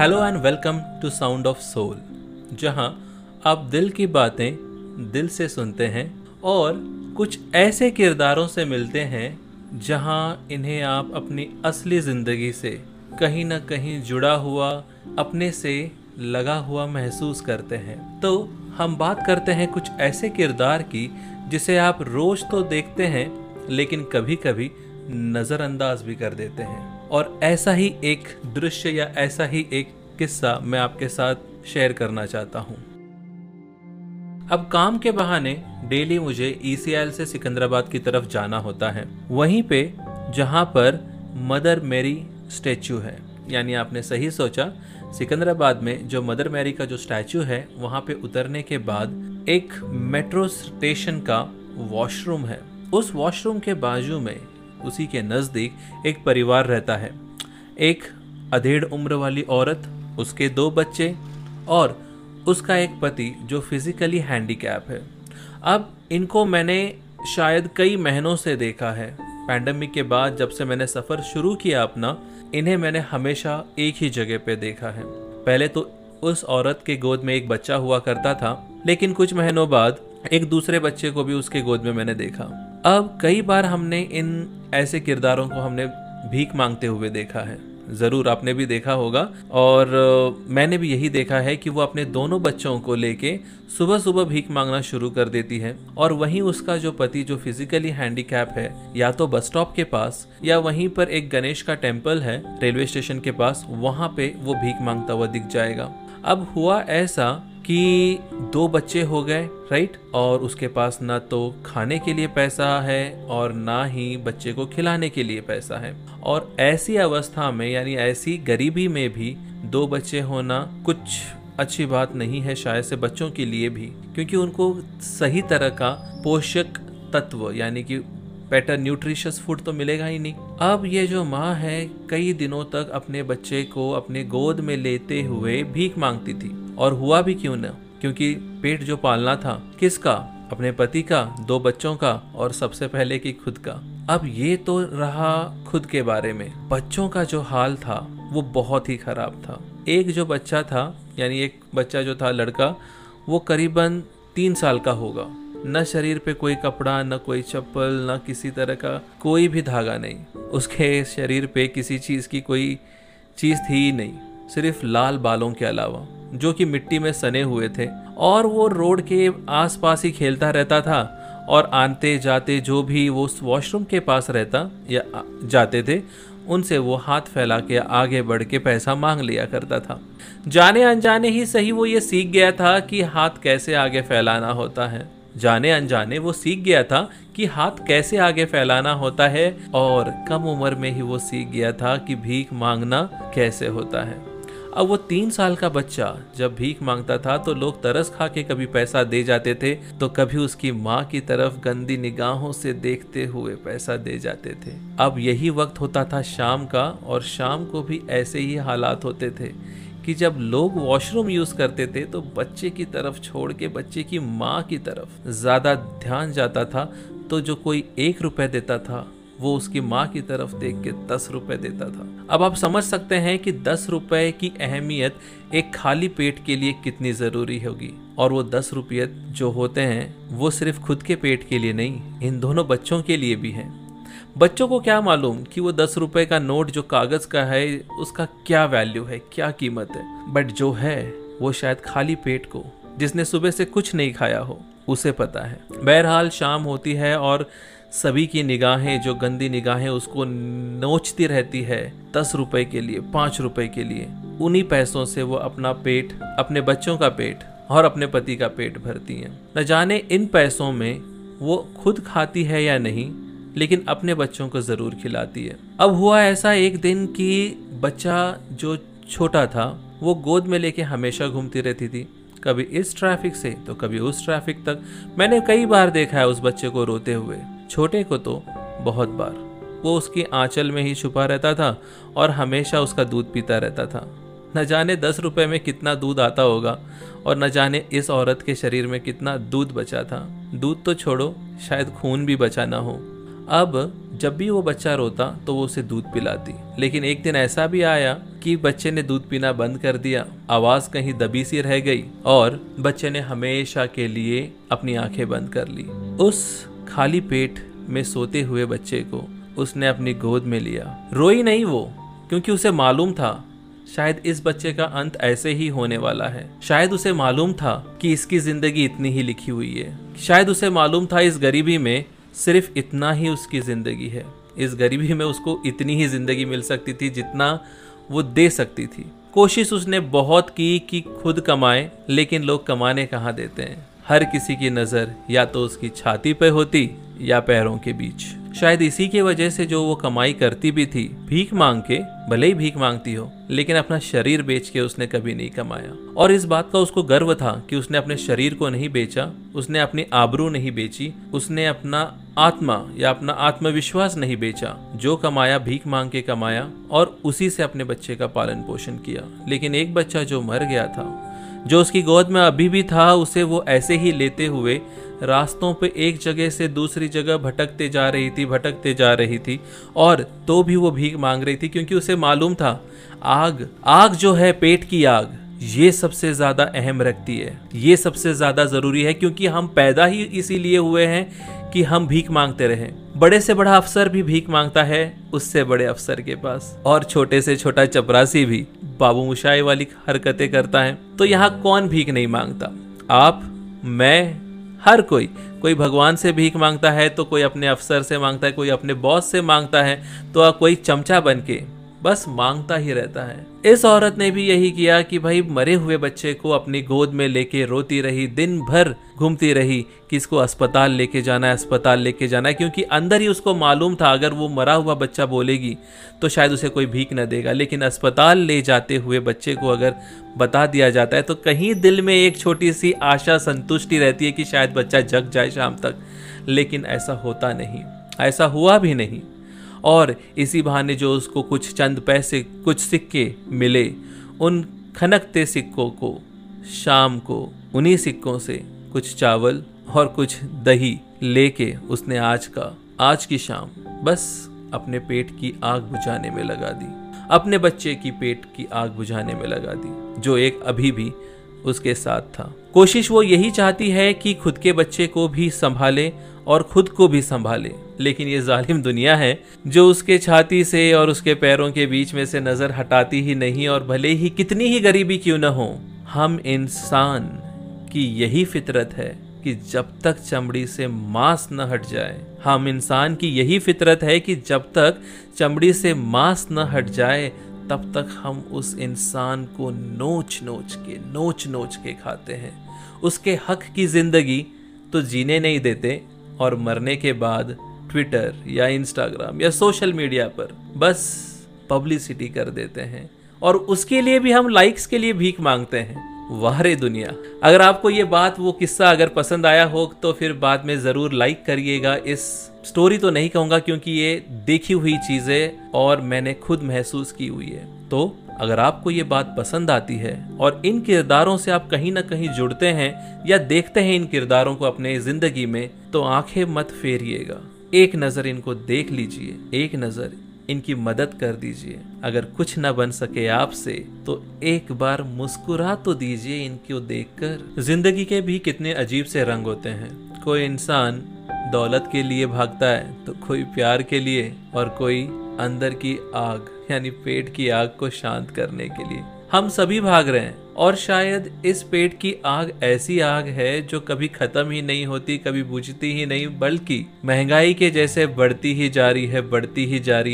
Hello and welcome to sound of soul, जहां आप दिल की बातें दिल से सुनते हैं और कुछ ऐसे किरदारों से मिलते हैं जहां इन्हें आप अपनी असली ज़िंदगी से कहीं ना कहीं जुड़ा हुआ, अपने से लगा हुआ महसूस करते हैं। तो हम बात करते हैं कुछ ऐसे किरदार की जिसे आप रोज़ तो देखते हैं लेकिन कभी कभी नज़रअंदाज भी कर देते हैं, और ऐसा ही एक दृश्य या ऐसा ही एक किस्सा मैं आपके साथ शेयर करना चाहता हूँ। अब काम के बहाने डेली मुझे ECIL से सिकंदराबाद की तरफ जाना होता है, वहीं पे जहाँ पर मदर मेरी स्टैचू है। यानी आपने सही सोचा, सिकंदराबाद में जो मदर मैरी का जो स्टैचू है वहाँ पे उतरने के बाद एक मेट्रो स्टेशन का वॉशरूम है। उस वॉशरूम के बाजू में, उसी के नज़दीक एक परिवार रहता है। एक अधेड़ उम्र वाली औरत, उसके 2 बच्चे और उसका एक पति जो फिज़िकली हैंडीकैप है। अब इनको मैंने शायद कई महीनों से देखा है। पैंडमिक के बाद जब से मैंने सफ़र शुरू किया अपना, इन्हें मैंने हमेशा एक ही जगह पे देखा है। पहले तो उस औरत के गोद में एक बच्चा हुआ करता था, लेकिन कुछ महीनों बाद एक दूसरे बच्चे को भी उसके गोद में मैंने देखा। अब कई बार हमने इन ऐसे किरदारों को हमने भीख मांगते हुए देखा है, ज़रूर आपने भी देखा होगा, और मैंने भी यही देखा है कि वो अपने दोनों बच्चों को लेके सुबह सुबह भीख मांगना शुरू कर देती है। और वहीं उसका जो पति जो फिजिकली हैंडीकैप है, या तो बस स्टॉप के पास या वहीं पर एक गणेश का टेम्पल है रेलवे स्टेशन के पास, वहाँ पे वो भीख मांगता हुआ दिख जाएगा। अब हुआ ऐसा कि 2 बच्चे हो गए, राइट, और उसके पास ना तो खाने के लिए पैसा है और ना ही बच्चे को खिलाने के लिए पैसा है। और ऐसी अवस्था में, यानी ऐसी गरीबी में भी 2 बच्चे होना कुछ अच्छी बात नहीं है शायद से बच्चों के लिए भी, क्योंकि उनको सही तरह का पोषक तत्व यानी कि बेटर न्यूट्रिशियस फूड तो मिलेगा ही नहीं। अब ये जो माँ है कई दिनों तक अपने बच्चे को अपने गोद में लेते हुए भीख मांगती थी, और हुआ भी क्यों ना, क्योंकि पेट जो पालना था किसका, अपने पति का, 2 बच्चों का और सबसे पहले कि खुद का। अब ये तो रहा खुद के बारे में, बच्चों का जो हाल था वो बहुत ही खराब था। एक जो बच्चा था, यानी एक बच्चा जो था लड़का, वो करीबन 3 साल का होगा। न शरीर पे कोई कपड़ा, न कोई चप्पल, न किसी तरह का कोई भी धागा नहीं। उसके शरीर पे किसी चीज़ की कोई चीज़ थी ही नहीं, सिर्फ लाल बालों के अलावा, जो कि मिट्टी में सने हुए थे। और वो रोड के आसपास ही खेलता रहता था, और आते जाते जो भी वो वॉशरूम के पास रहता या जाते थे उनसे वो हाथ फैला के आगे बढ़ के पैसा मांग लिया करता था। जाने अनजाने ही सही वो ये सीख गया था कि हाथ कैसे आगे फैलाना होता है, और कम उम्र में ही वो सीख गया था कि भीख मांगना कैसे होता है। अब वो 3 साल का बच्चा जब भीख मांगता था तो लोग तरस खा के कभी पैसा दे जाते थे, तो कभी उसकी माँ की तरफ गंदी निगाहों से देखते हुए पैसा दे जाते थे। अब यही वक्त होता था शाम का, और शाम को भी ऐसे ही हालात होते थे कि जब लोग वॉशरूम यूज़ करते थे तो बच्चे की तरफ छोड़ के बच्चे की माँ की तरफ ज़्यादा ध्यान जाता था। तो जो कोई 1 रुपये देता था वो उसकी माँ की तरफ देख के 10 रुपये देता था। अब आप समझ सकते हैं कि 10 रुपये की अहमियत एक खाली पेट के लिए कितनी ज़रूरी होगी। और वो 10 रुपये जो होते हैं वो सिर्फ खुद के पेट के लिए नहीं, इन दोनों बच्चों के लिए भी हैं। बच्चों को क्या मालूम कि वो 10 रुपये का नोट जो कागज़ का है उसका क्या वैल्यू है, क्या कीमत है, बट जो है वो शायद खाली पेट को, जिसने सुबह से कुछ नहीं खाया हो, उसे पता है। बहरहाल शाम होती है और सभी की निगाहें, जो गंदी निगाहें, उसको नोचती रहती है 10 रुपये के लिए, 5 रुपये के लिए। उन्हीं पैसों से वो अपना पेट, अपने बच्चों का पेट और अपने पति का पेट भरती हैं। न जाने इन पैसों में वो खुद खाती है या नहीं, लेकिन अपने बच्चों को ज़रूर खिलाती है। अब हुआ ऐसा एक दिन कि बच्चा जो छोटा था वो गोद में लेके हमेशा घूमती रहती थी, कभी इस ट्रैफिक से तो कभी उस ट्रैफिक तक। मैंने कई बार देखा है उस बच्चे को रोते हुए, छोटे को तो बहुत बार। वो उसकी आंचल में ही छुपा रहता था और हमेशा उसका दूध पीता रहता था। न जाने 10 रुपये में कितना दूध आता होगा, और न जाने इस औरत के शरीर में कितना दूध बचा था। दूध तो छोड़ो, शायद खून भी बचा ना हो। अब जब भी वो बच्चा रोता तो वो उसे दूध पिलाती। लेकिन एक दिन ऐसा भी आया कि बच्चे ने दूध पीना बंद कर दिया। आवाज़ कहीं दबी सी रह गई और बच्चे ने हमेशा के लिए अपनी आंखें बंद कर ली। उस खाली पेट में सोते हुए बच्चे को उसने अपनी गोद में लिया। रोई नहीं वो, क्योंकि उसे मालूम था शायद इस बच्चे का अंत ऐसे ही होने वाला है। शायद उसे मालूम था कि इसकी जिंदगी इतनी ही लिखी हुई है। शायद उसे मालूम था इस गरीबी में सिर्फ इतना ही उसकी जिंदगी है। इस गरीबी में उसको इतनी ही जिंदगी मिल सकती थी जितना वो दे सकती थी। कोशिश उसने बहुत की कि खुद कमाए, लेकिन लोग कमाने कहाँ देते हैं। हर किसी की नज़र या तो उसकी छाती पे होती या पैरों के बीच। शायद इसी के वजह से जो वो कमाई करती भी थी, भीख मांग के, भले ही भीख मांगती हो, लेकिन अपना शरीर बेच के उसने कभी नहीं कमाया। और इस बात का उसको गर्व था कि उसने अपने शरीर को नहीं बेचा, उसने अपनी आबरू नहीं बेची, उसने अपना आत्मा या अपना आत्मविश्वास नहीं बेचा। जो कमाया भीख मांग के कमाया और उसी से अपने बच्चे का पालन पोषण किया। लेकिन एक बच्चा जो मर गया था, जो उसकी गोद में अभी भी था, उसे वो ऐसे ही लेते हुए रास्तों पे एक जगह से दूसरी जगह भटकते जा रही थी और तो भी वो भीख मांग रही थी, क्योंकि उसे मालूम था आग जो है, पेट की आग, ये सबसे ज़्यादा अहम रखती है, ये सबसे ज़्यादा ज़रूरी है। क्योंकि हम पैदा ही इसीलिए हुए हैं कि हम भीख मांगते रहें। बड़े से बड़ा अफसर भी भीख मांगता है उससे बड़े अफसर के पास, और छोटे से छोटा चपरासी भी बाबू मुशाई वाली हरकतें करता है। तो यहाँ कौन भीख नहीं मांगता? आप, मैं, हर कोई। कोई भगवान से भीख मांगता है, तो कोई अपने अफसर से मांगता है, कोई अपने बॉस से मांगता है, तो कोई चमचा बन के बस मांगता ही रहता है। इस औरत ने भी यही किया कि भाई मरे हुए बच्चे को अपनी गोद में लेके रोती रही, दिन भर घूमती रही कि इसको अस्पताल लेके जाना है, अस्पताल लेके जाना है। क्योंकि अंदर ही उसको मालूम था अगर वो मरा हुआ बच्चा बोलेगी तो शायद उसे कोई भीख न देगा, लेकिन अस्पताल ले जाते हुए बच्चे को अगर बता दिया जाता है तो कहीं दिल में एक छोटी सी आशा, संतुष्टि रहती है कि शायद बच्चा जग जाए शाम तक। लेकिन ऐसा होता नहीं, ऐसा हुआ भी नहीं। और इसी बहाने जो उसको कुछ चंद पैसे, कुछ सिक्के मिले, उन खनकते सिक्कों को शाम को उन्हीं सिक्कों से कुछ चावल और कुछ दही लेके उसने आज की शाम बस अपने पेट की आग बुझाने में लगा दी, अपने बच्चे की पेट की आग बुझाने में लगा दी, जो एक अभी भी उसके साथ था। कोशिश वो यही चाहती है कि खुद के बच्चे को भी संभाले और खुद को भी संभाले, लेकिन ये जालिम दुनिया है जो उसके छाती से और उसके पैरों के बीच में से नज़र हटाती ही नहीं। और भले ही कितनी ही गरीबी क्यों न हो, हम इंसान की यही फितरत है कि जब तक चमड़ी से मांस न हट जाए, हम इंसान की यही फितरत है कि जब तक चमड़ी से मांस न हट जाए तब तक हम उस इंसान को नोच नोच के खाते हैं। उसके हक की ज़िंदगी तो जीने नहीं देते और मरने के बाद ट्विटर या इंस्टाग्राम या सोशल मीडिया पर बस पब्लिसिटी कर देते हैं और उसके लिए भी हम लाइक्स के लिए भीख मांगते हैं। वाह रे दुनिया! अगर आपको ये बात, वो किस्सा अगर पसंद आया हो तो फिर बाद में ज़रूर लाइक करिएगा। इस स्टोरी तो नहीं कहूँगा क्योंकि ये देखी हुई चीज़ें और मैंने खुद महसूस की हुई है। तो अगर आपको ये बात पसंद आती है और इन किरदारों से आप कहीं ना कहीं जुड़ते हैं या देखते हैं इन किरदारों को अपने ज़िंदगी में, तो आंखें मत फेरिएगा, एक नज़र इनको देख लीजिए, एक नज़र इनकी मदद कर दीजिए। अगर कुछ ना बन सके आपसे तो एक बार मुस्कुरा तो दीजिए इनको देखकर। जिंदगी के भी कितने अजीब से रंग होते हैं। कोई इंसान दौलत के लिए भागता है तो कोई प्यार के लिए, और कोई अंदर की आग यानी पेट की आग को शांत करने के लिए। हम सभी भाग रहे हैं और शायद इस पेट की आग ऐसी आग है जो कभी खत्म ही नहीं होती, कभी बुझती ही नहीं, बल्कि महंगाई के जैसे बढ़ती ही जा रही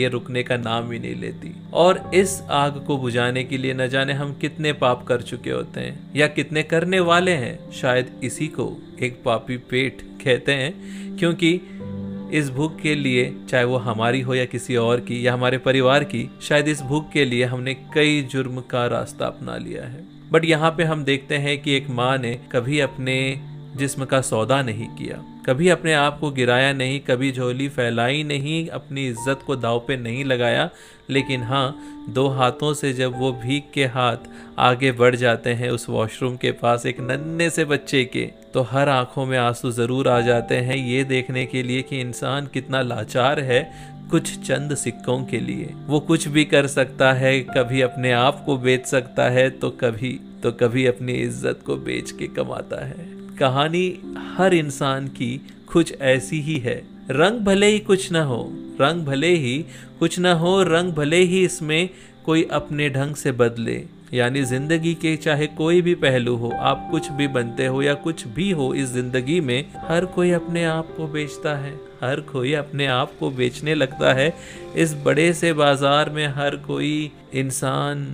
है, रुकने का नाम ही नहीं लेती। और इस आग को बुझाने के लिए न जाने हम कितने पाप कर चुके होते हैं या कितने करने वाले हैं। शायद इसी को एक पापी पेट कहते हैं, क्योंकि इस भूख के लिए, चाहे वो हमारी हो या किसी और की या हमारे परिवार की, शायद इस भूख के लिए हमने कई जुर्म का रास्ता अपना लिया है। बट यहाँ पे हम देखते हैं कि एक माँ ने कभी अपने जिस्म का सौदा नहीं किया, कभी अपने आप को गिराया नहीं, कभी झोली फैलाई नहीं, अपनी इज्जत को दाव पे नहीं लगाया। लेकिन हाँ, दो हाथों से जब वो भीग के हाथ आगे बढ़ जाते हैं उस वॉशरूम के पास एक नन्हे से बच्चे के, तो हर आंखों में आंसू ज़रूर आ जाते हैं ये देखने के लिए कि इंसान कितना लाचार है कुछ चंद सिक्कों के लिए। वो कुछ भी कर सकता है, कभी अपने आप को बेच सकता है तो कभी अपनी इज्जत को बेच के कमाता है। कहानी हर इंसान की कुछ ऐसी ही है। रंग भले ही कुछ ना हो, रंग भले ही इसमें कोई अपने ढंग से बदले। यानी ज़िंदगी के चाहे कोई भी पहलू हो, आप कुछ भी बनते हो या कुछ भी हो इस ज़िंदगी में, हर कोई अपने आप को बेचता है, हर कोई अपने आप को बेचने लगता है। इस बड़े से बाज़ार में हर कोई इंसान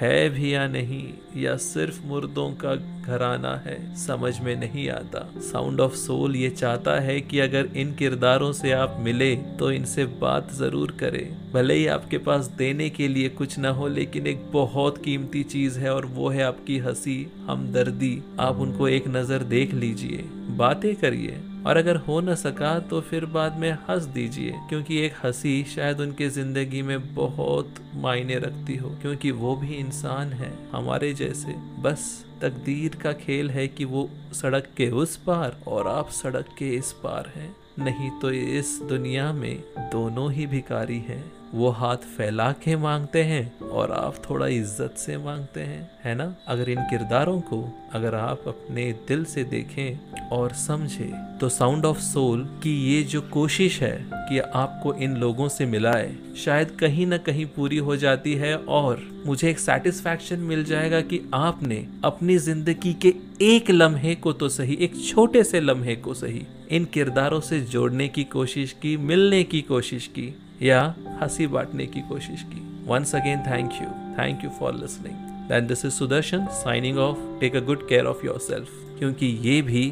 है भी या नहीं, या सिर्फ मुर्दों का घराना है, समझ में नहीं आता। साउंड ऑफ सोल ये चाहता है कि अगर इन किरदारों से आप मिले तो इनसे बात ज़रूर करें। भले ही आपके पास देने के लिए कुछ ना हो, लेकिन एक बहुत कीमती चीज़ है और वो है आपकी हंसी, हमदर्दी। आप उनको एक नज़र देख लीजिए, बातें करिए, और अगर हो न सका तो फिर बाद में हंस दीजिए, क्योंकि एक हंसी शायद उनके ज़िंदगी में बहुत मायने रखती हो, क्योंकि वो भी इंसान है हमारे जैसे। बस तकदीर का खेल है कि वो सड़क के उस पार और आप सड़क के इस पार हैं, नहीं तो इस दुनिया में दोनों ही भिखारी हैं। वो हाथ फैला के मांगते हैं और आप थोड़ा इज्जत से मांगते हैं, है ना। अगर इन किरदारों को अगर आप अपने दिल से देखें और समझें, तो साउंड ऑफ सोल की ये जो कोशिश है कि आपको इन लोगों से मिलाए, शायद कहीं ना कहीं पूरी हो जाती है। और मुझे एक सेटिस्फैक्शन मिल जाएगा कि आपने अपनी जिंदगी के एक लम्हे को तो सही, एक छोटे से लम्हे को सही, इन किरदारों से जोड़ने की कोशिश की, मिलने की कोशिश की, या हंसी बांटने की कोशिश की। Once again, thank you for listening. Then this is Sudarshan signing off. Take a good care of yourself. क्योंकि ये भी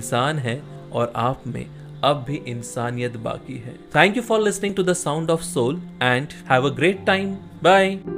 इंसान है और आप में अब भी इंसानियत बाकी है। Thank you for listening to the Sound of Soul and have a great time. Bye.